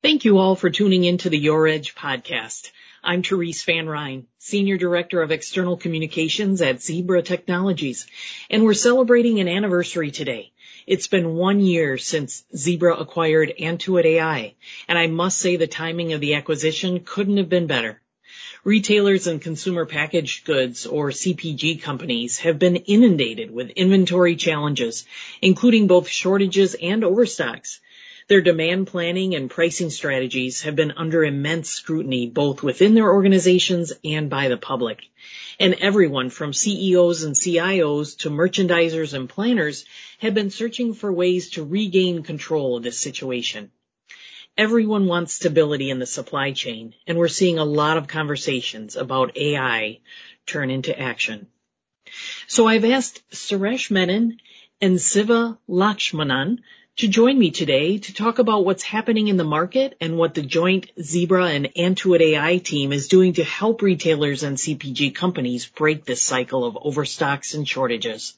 Thank you all for tuning in to the Your Edge podcast. I'm Therese Van Ryn, Senior Director of External Communications at Zebra Technologies, and we're celebrating an anniversary today. It's been 1 year since Zebra acquired Antuit AI, and I must say the timing of the acquisition couldn't have been better. Retailers and consumer packaged goods, or CPG companies, have been inundated with inventory challenges, including both shortages and overstocks. Their demand planning and pricing strategies have been under immense scrutiny, both within their organizations and by the public. And everyone from CEOs and CIOs to merchandisers and planners have been searching for ways to regain control of this situation. Everyone wants stability in the supply chain, and we're seeing a lot of conversations about AI turn into action. So I've asked Suresh Menon and Siva Lakshmanan to join me today to talk about what's happening in the market and what the joint Zebra and Antuit AI team is doing to help retailers and CPG companies break this cycle of overstocks and shortages.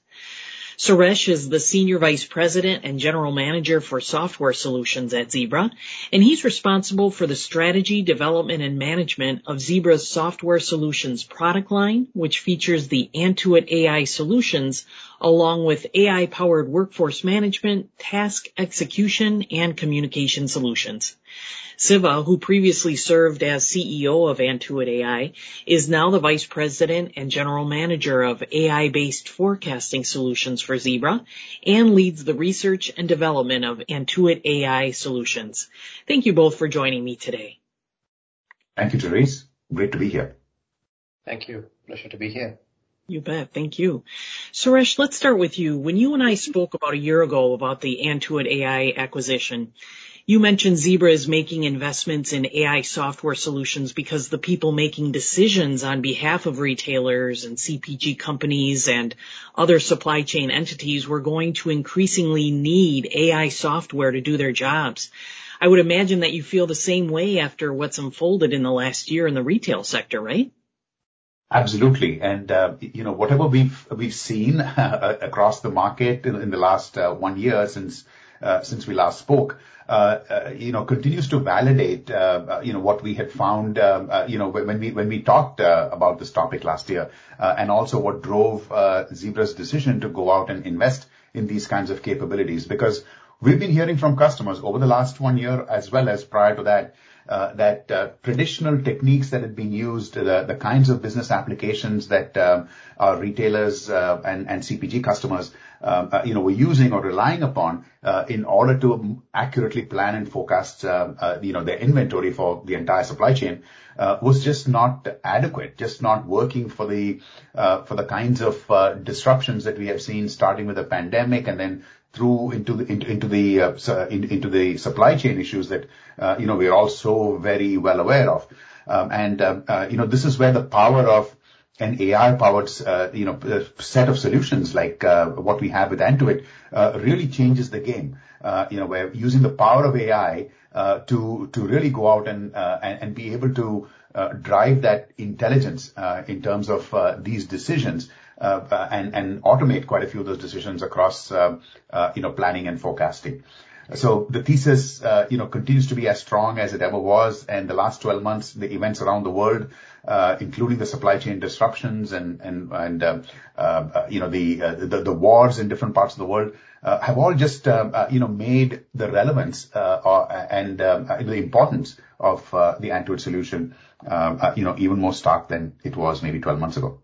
Suresh is the Senior Vice President and General Manager for Software Solutions at Zebra, and he's responsible for the strategy, development, and management of Zebra's Software Solutions product line, which features the Antuit AI solutions along with AI-powered workforce management, task execution, and communication solutions. Siva, who previously served as CEO of Antuit AI, is now the Vice President and General Manager of AI-based forecasting solutions for Zebra and leads the research and development of Antuit AI solutions. Thank you both for joining me today. Thank you, Therese. Great to be here. Thank you. Pleasure to be here. You bet. Thank you. Suresh, let's start with you. When you and I spoke about a year ago about the Antuit AI acquisition, you mentioned Zebra is making investments in AI software solutions because the people making decisions on behalf of retailers and CPG companies and other supply chain entities were going to increasingly need AI software to do their jobs. I would imagine that you feel the same way after what's unfolded in the last year in the retail sector, right? Absolutely. And, whatever we've seen across the market in the last 1 year since we last spoke, continues to validate, what we had found, when we talked about this topic last year, and also what drove Zebra's decision to go out and invest in these kinds of capabilities. Because we've been hearing from customers over the last 1 year, as well as prior to that, that traditional techniques that had been used, the kinds of business applications that our retailers and CPG customers were using or relying upon in order to accurately plan and forecast their inventory for the entire supply chain was just not adequate, just not working for the kinds of disruptions that we have seen, starting with the pandemic and then through into the supply chain issues that we're all so very well aware of. This is where the power of an AI-powered set of solutions like what we have with Antuit really changes the game. We're using the power of AI to really go out and be able to drive that intelligence in terms of these decisions. And automate quite a few of those decisions across, planning and forecasting. So the thesis, continues to be as strong as it ever was. And the last 12 months, the events around the world, including the supply chain disruptions and the wars in different parts of the world, have all just, made the relevance, and the importance of, the Antuit solution, even more stark than it was maybe 12 months ago.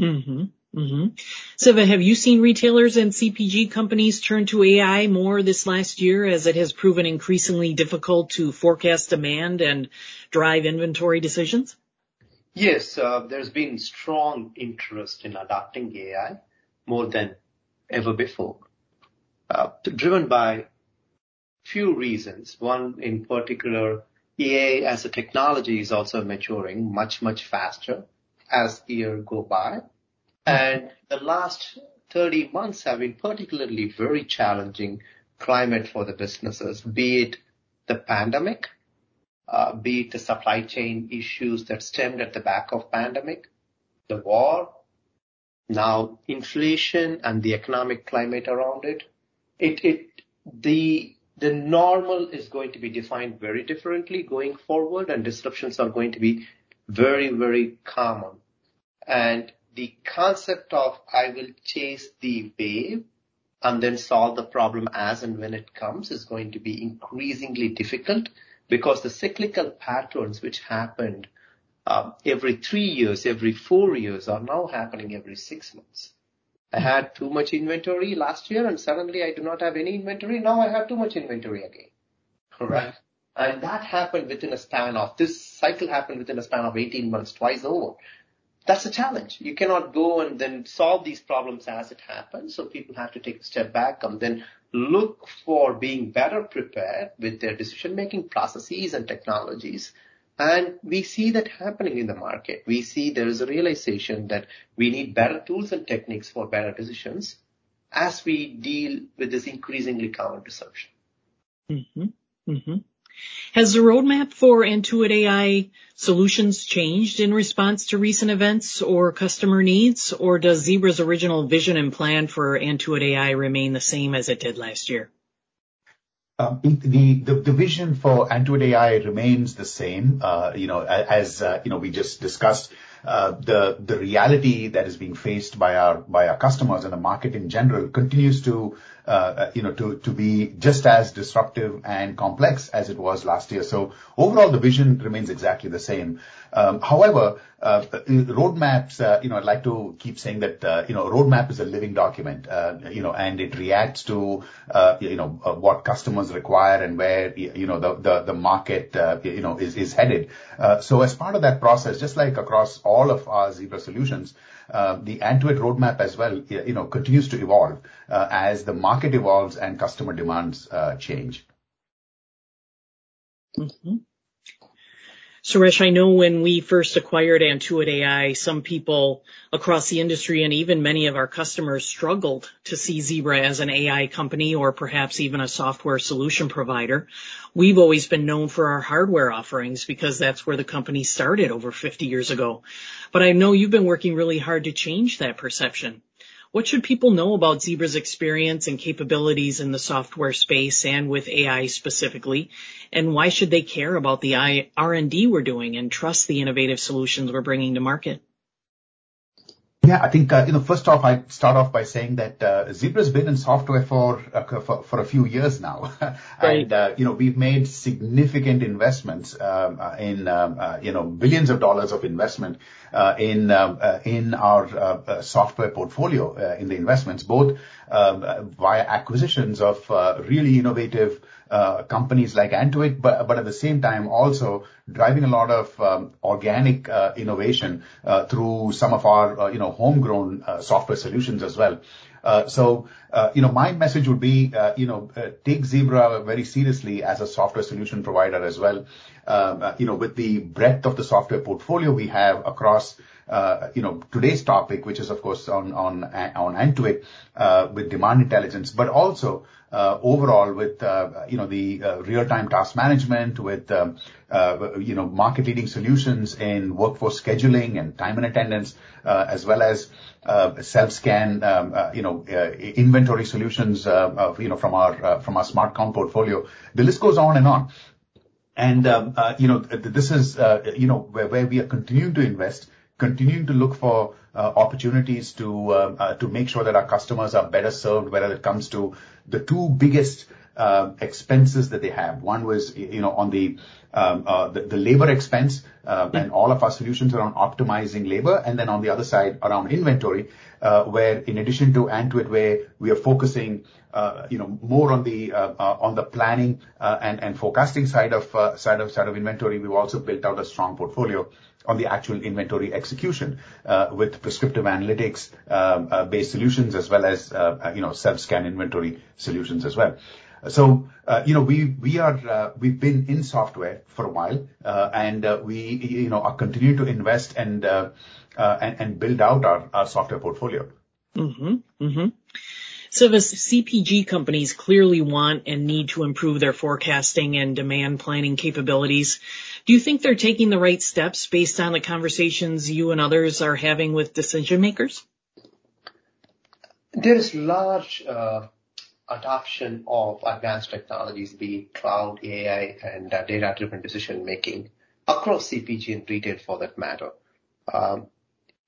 Mm-hmm. Mm-hmm. Siva, have you seen retailers and CPG companies turn to AI more this last year as it has proven increasingly difficult to forecast demand and drive inventory decisions? Yes, there's been strong interest in adopting AI more than ever before, driven by few reasons. One in particular, AI as a technology is also maturing much, much faster as years go by. And the last 30 months have been particularly very challenging climate for the businesses, be it the pandemic, be it the supply chain issues that stemmed at the back of pandemic, the war, now inflation and the economic climate around it. The the normal is going to be defined very differently going forward, and disruptions are going to be very, very common. And the concept of I will chase the wave and then solve the problem as and when it comes is going to be increasingly difficult, because the cyclical patterns which happened every 3 years, every 4 years are now happening every 6 months. I had too much inventory last year and suddenly I do not have any inventory. Now I have too much inventory again. Right? And that happened within a span of, this cycle happened within a span of 18 months, twice over. That's a challenge. You cannot go and then solve these problems as it happens. So people have to take a step back and then look for being better prepared with their decision-making processes and technologies. And we see that happening in the market. We see there is a realization that we need better tools and techniques for better decisions as we deal with this increasingly common disruption. Mm-hmm. Mm-hmm. Has the roadmap for Antuit AI solutions changed in response to recent events or customer needs, or does Zebra's original vision and plan for Antuit AI remain the same as it did last year? The vision for Antuit AI remains the same. We just discussed, the reality that is being faced by our customers and the market in general continues to be just as disruptive and complex as it was last year. So overall, the vision remains exactly the same. However, roadmaps, I'd like to keep saying that, roadmap is a living document, and it reacts to, what customers require and where, the market, is headed. So as part of that process, just like across all of our Zebra solutions, the Antuit roadmap as well, continues to evolve as the market evolves and customer demands change. Mm-hmm. Suresh, I know when we first acquired Antuit AI, some people across the industry and even many of our customers struggled to see Zebra as an AI company or perhaps even a software solution provider. We've always been known for our hardware offerings because that's where the company started over 50 years ago. But I know you've been working really hard to change that perception. What should people know about Zebra's experience and capabilities in the software space and with AI specifically? And why should they care about the R&D we're doing and trust the innovative solutions we're bringing to market? Yeah, I think, first off, I'd start off by saying that Zebra's been in software for a few years now. Right. And, we've made significant investments in billions of dollars of investment in our software portfolio in the investments, both via acquisitions of really innovative companies like Antuit, but at the same time also driving a lot of organic innovation through some of our homegrown software solutions as well. So my message would be, take Zebra very seriously as a software solution provider as well. With the breadth of the software portfolio we have across today's topic, which is of course on Antuit, with demand intelligence, but also overall with the real-time task management, with market-leading solutions in workforce scheduling and time and attendance, as well as self-scan, inventory solutions, from our SmartCom portfolio. The list goes on and on. And this is where we are continuing to invest, continuing to look for opportunities to make sure that our customers are better served, whether it comes to the two biggest expenses that they have. One was, on the labor expense, and all of our solutions around optimizing labor. And then on the other side around inventory, where in addition to Antuit, where we are focusing, more on the planning, and forecasting side of inventory. We've also built out a strong portfolio on the actual inventory execution, with prescriptive analytics, based solutions, as well as, self-scan inventory solutions as well. So, we've been in software for a while, and we, are continuing to invest and build out our software portfolio. Mm-hmm. Mm-hmm. So the CPG companies clearly want and need to improve their forecasting and demand planning capabilities. Do you think they're taking the right steps based on the conversations you and others are having with decision makers? There is large adoption of advanced technologies, be it cloud, AI, and data-driven decision-making across CPG and retail for that matter,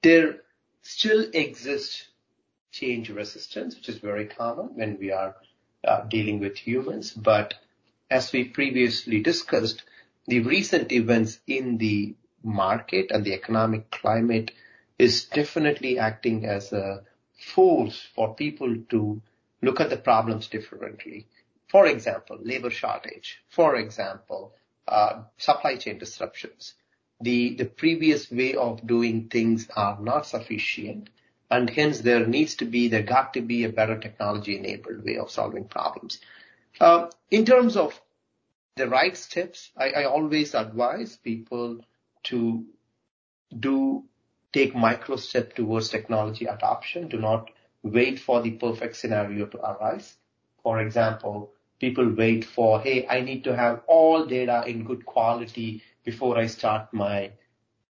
there still exists change resistance, which is very common when we are dealing with humans. But as we previously discussed, the recent events in the market and the economic climate is definitely acting as a force for people to look at the problems differently. For example, labor shortage. For example, supply chain disruptions. The previous way of doing things are not sufficient, and hence there got to be a better technology-enabled way of solving problems. In terms of the right steps, I always advise people to take micro step towards technology adoption. Do not wait for the perfect scenario to arise. For example, people wait for, hey, I need to have all data in good quality before I start my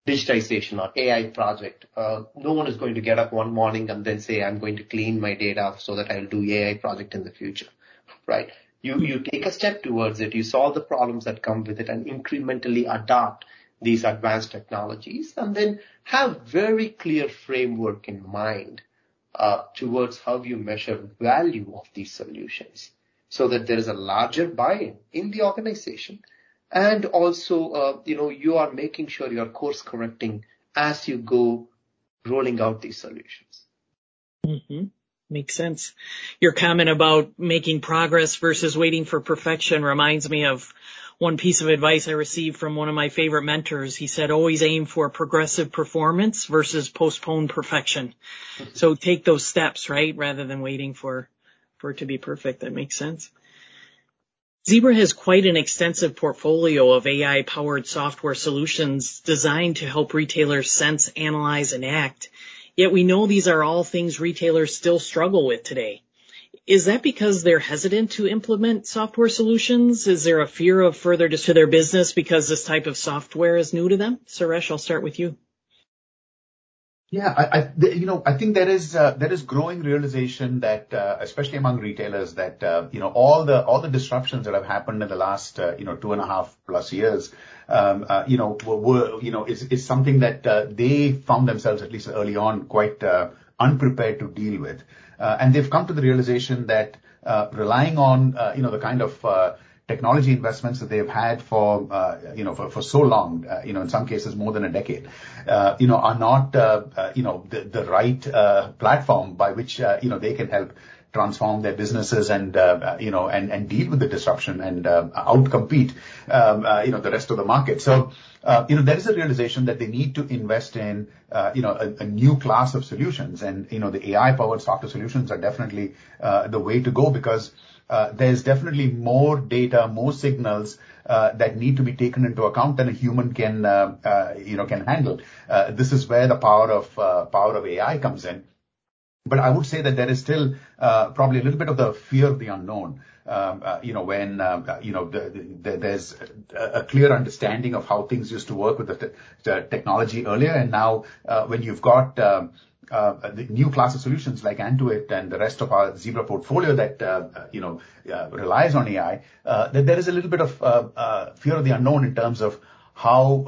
digitization or AI project. No one is going to get up one morning and then say, I'm going to clean my data so that I'll do AI project in the future, right? You take a step towards it. You solve the problems that come with it and incrementally adopt these advanced technologies, and then have very clear framework in mind towards how you measure value of these solutions, so that there is a larger buy-in in the organization. And also, you are making sure you are course correcting as you go rolling out these solutions. Mm-hmm. Makes sense. Your comment about making progress versus waiting for perfection reminds me of one piece of advice I received from one of my favorite mentors. He said, always aim for progressive performance versus postponed perfection. So take those steps, right? Rather than waiting for it to be perfect. That makes sense. Zebra has quite an extensive portfolio of AI-powered software solutions designed to help retailers sense, analyze, and act. Yet we know these are all things retailers still struggle with today. Is that because they're hesitant to implement software solutions? Is there a fear of further to their business because this type of software is new to them? Suresh, I'll start with you. Yeah, I think there is growing realization that, especially among retailers, that all the disruptions that have happened in the last 2.5+ years, is something that they found themselves, at least early on, quite unprepared to deal with. And they've come to the realization that relying on the kind of technology investments that they've had for so long, in some cases more than a decade, are not the right platform by which they can help transform their businesses and deal with the disruption and outcompete the rest of the market. So there is a realization that they need to invest in a new class of solutions, and the AI powered software solutions are definitely the way to go, because there's definitely more data, more signals that need to be taken into account than a human can handle. This is where the power of AI comes in. But I would say that there is still probably a little bit of the fear of the unknown. When there's a clear understanding of how things used to work with the technology earlier, and now when you've got the new class of solutions like Antuit and the rest of our Zebra portfolio that relies on AI, that there is a little bit of fear of the unknown in terms of how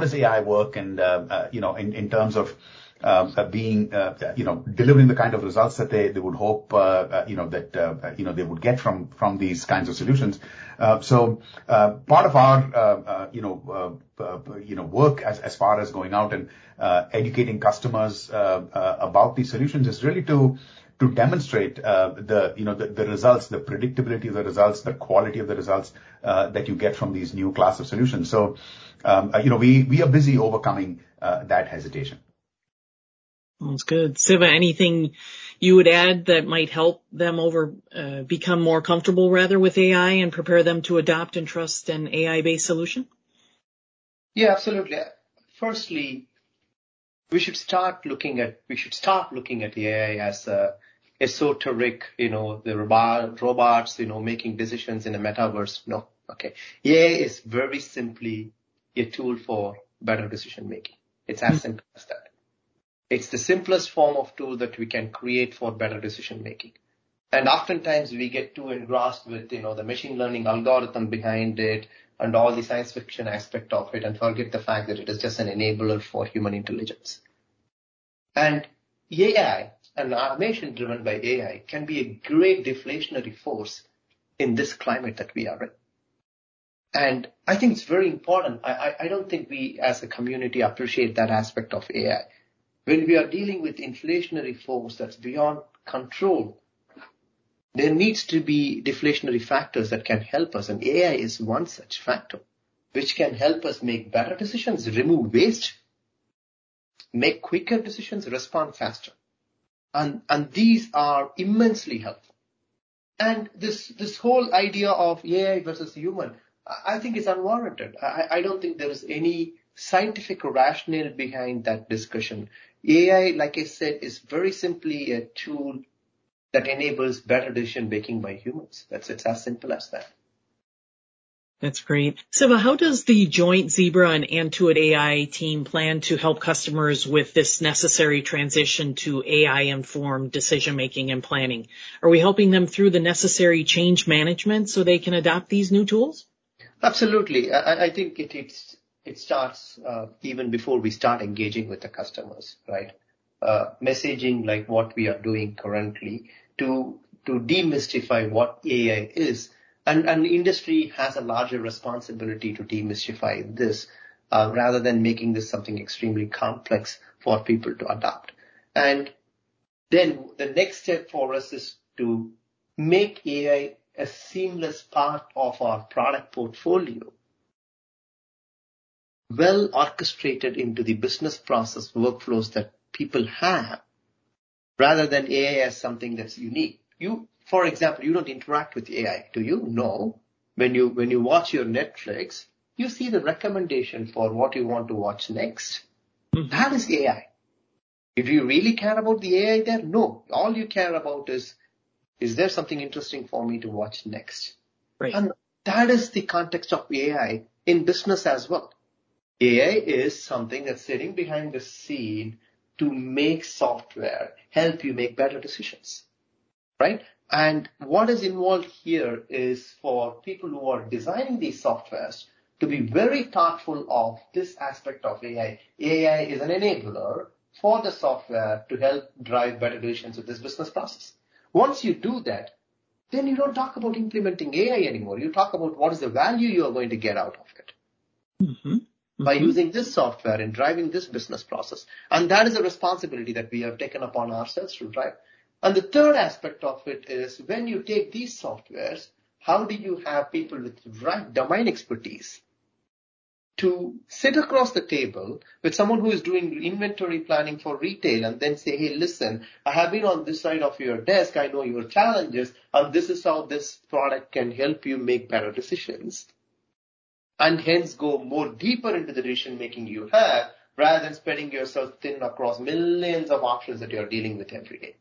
does AI work, and in terms of delivering the kind of results that they would hope, that, they would get from these kinds of solutions. So part of our, work as far as going out and educating customers about these solutions is really to demonstrate the results, the predictability of the results, the quality of the results that you get from these new class of solutions. So, we are busy overcoming that hesitation. Sounds good. Siva, anything you would add that might help them become more comfortable with AI and prepare them to adopt and trust an AI-based solution? Yeah, absolutely. Firstly, we should start looking at AI as a esoteric, the robots, making decisions in a metaverse. No, okay. AI is very simply a tool for better decision making. It's as simple as that. It's the simplest form of tool that we can create for better decision making. And oftentimes we get too engrossed with, the machine learning algorithm behind it and all the science fiction aspect of it and forget the fact that it is just an enabler for human intelligence. And AI and automation driven by AI can be a great deflationary force in this climate that we are in. And I think it's very important. I don't think we as a community appreciate that aspect of AI. When we are dealing with inflationary force that's beyond control, there needs to be deflationary factors that can help us, and AI is one such factor, which can help us make better decisions, remove waste, make quicker decisions, respond faster. And these are immensely helpful. And this whole idea of AI versus human, I think it's unwarranted. I don't think there is any scientific rationale behind that discussion. AI, like I said, is very simply a tool that enables better decision making by humans. It's as simple as that. That's great. Siva, how does the joint Zebra and Antuit AI team plan to help customers with this necessary transition to AI-informed decision-making and planning? Are we helping them through the necessary change management so they can adopt these new tools? Absolutely. I think it starts even before we start engaging with the customers, right? Messaging like what we are doing currently to demystify what AI is. And industry has a larger responsibility to demystify this rather than making this something extremely complex for people to adopt. And then the next step for us is to make AI a seamless part of our product portfolio, well orchestrated into the business process workflows that people have, rather than AI as something that's unique. For example, you don't interact with AI, do you? No. When you watch your Netflix, you see the recommendation for what you want to watch next. Mm-hmm. That is AI. If you really care about the AI there, no. All you care about is there something interesting for me to watch next? Right. And that is the context of AI in business as well. AI is something that's sitting behind the scene to make software, help you make better decisions, right? And what is involved here is for people who are designing these softwares to be very thoughtful of this aspect of AI. AI is an enabler for the software to help drive better decisions with this business process. Once you do that, then you don't talk about implementing AI anymore. You talk about what is the value you are going to get out of it. Mm-hmm. By using this software and driving this business process. And that is a responsibility that we have taken upon ourselves to drive. And the third aspect of it is when you take these softwares, how do you have people with the right domain expertise to sit across the table with someone who is doing inventory planning for retail and then say, hey, listen, I have been on this side of your desk. I know your challenges, and this is how this product can help you make better decisions. And hence go more deeper into the decision making you have rather than spreading yourself thin across millions of options that you're dealing with every day,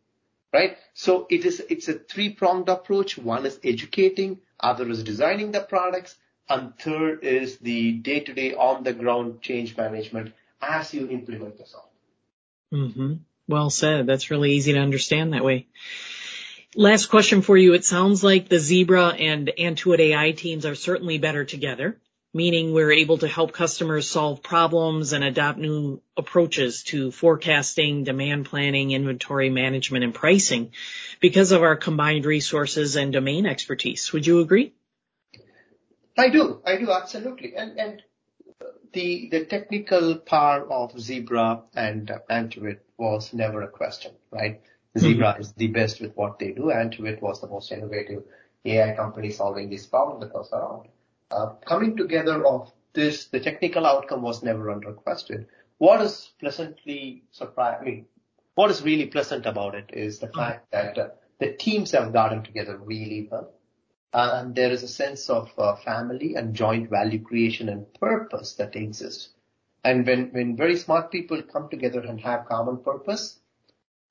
right? So it's a three-pronged approach. One is educating, other is designing the products, and third is the day-to-day on-the-ground change management as you implement the software. Mm-hmm. Well said. That's really easy to understand that way. Last question for you. It sounds like the Zebra and Antuit AI teams are certainly better together, meaning we're able to help customers solve problems and adopt new approaches to forecasting, demand planning, inventory management, and pricing because of our combined resources and domain expertise. Would you agree? I do, absolutely. And the technical part of Zebra and Antuit was never a question, right? Zebra mm-hmm. is the best with what they do. Antuit was the most innovative AI company solving this problem that was around. Coming together of this, the technical outcome was never under question. What is really pleasant about it is the fact that the teams have gotten together really well. And there is a sense of family and joint value creation and purpose that exists. And when very smart people come together and have common purpose,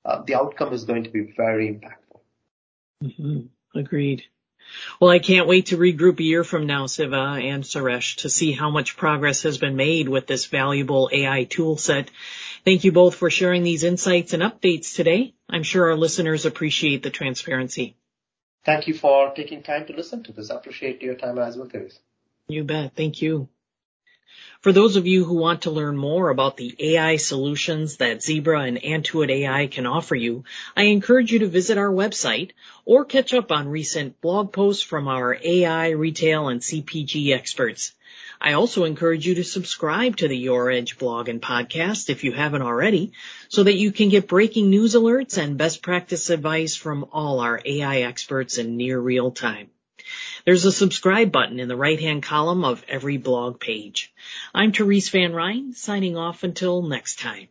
the outcome is going to be very impactful. Mm-hmm. Agreed. Well, I can't wait to regroup a year from now, Siva and Suresh, to see how much progress has been made with this valuable AI tool set. Thank you both for sharing these insights and updates today. I'm sure our listeners appreciate the transparency. Thank you for taking time to listen to this. I appreciate your time as well, Therese. You bet. Thank you. For those of you who want to learn more about the AI solutions that Zebra and Antuit AI can offer you, I encourage you to visit our website or catch up on recent blog posts from our AI, retail, and CPG experts. I also encourage you to subscribe to the Your Edge blog and podcast if you haven't already, so that you can get breaking news alerts and best practice advice from all our AI experts in near real time. There's a subscribe button in the right-hand column of every blog page. I'm Therese Van Ryn, signing off until next time.